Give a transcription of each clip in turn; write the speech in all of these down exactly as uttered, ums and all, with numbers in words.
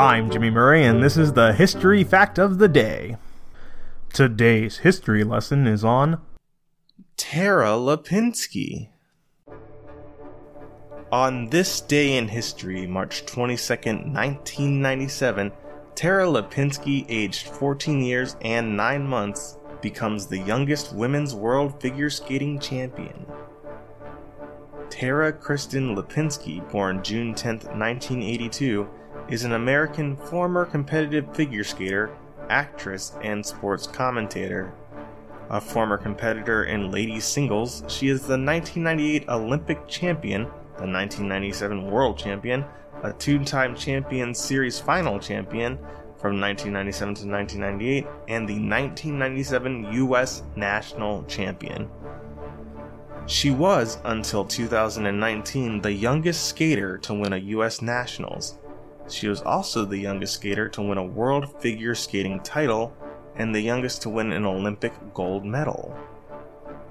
I'm Jimmy Murray, and this is the History Fact of the Day. Today's history lesson is on Tara Lipinski. On this day in history, March twenty-second, nineteen ninety-seven, Tara Lipinski, aged fourteen years and nine months, becomes the youngest women's world figure skating champion. Tara Kristen Lipinski, born June tenth, nineteen eighty-two, is an American former competitive figure skater, actress, and sports commentator. A former competitor in ladies singles, she is the nineteen ninety-eight Olympic champion, the nineteen ninety-seven world champion, a two-time Champions Series final champion from nineteen ninety-seven to nineteen ninety-eight, and the nineteen ninety-seven U S national champion. She was, until two thousand nineteen, the youngest skater to win a U S Nationals. She was also the youngest skater to win a world figure skating title and the youngest to win an Olympic gold medal.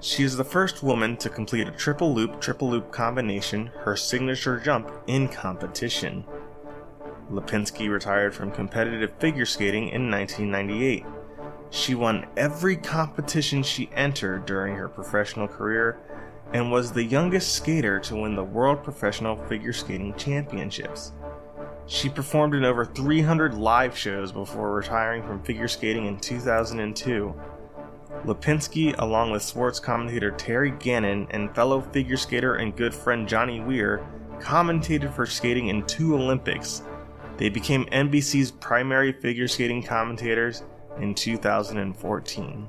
She is the first woman to complete a triple loop triple loop combination, her signature jump, in competition. Lipinski retired from competitive figure skating in nineteen ninety-eight. She won every competition she entered during her professional career and was the youngest skater to win the World Professional Figure Skating Championships. She performed in over three hundred live shows before retiring from figure skating in two thousand two. Lipinski, along with sports commentator Terry Gannon and fellow figure skater and good friend Johnny Weir, commentated for skating in two Olympics. They became N B C's primary figure skating commentators in two thousand fourteen.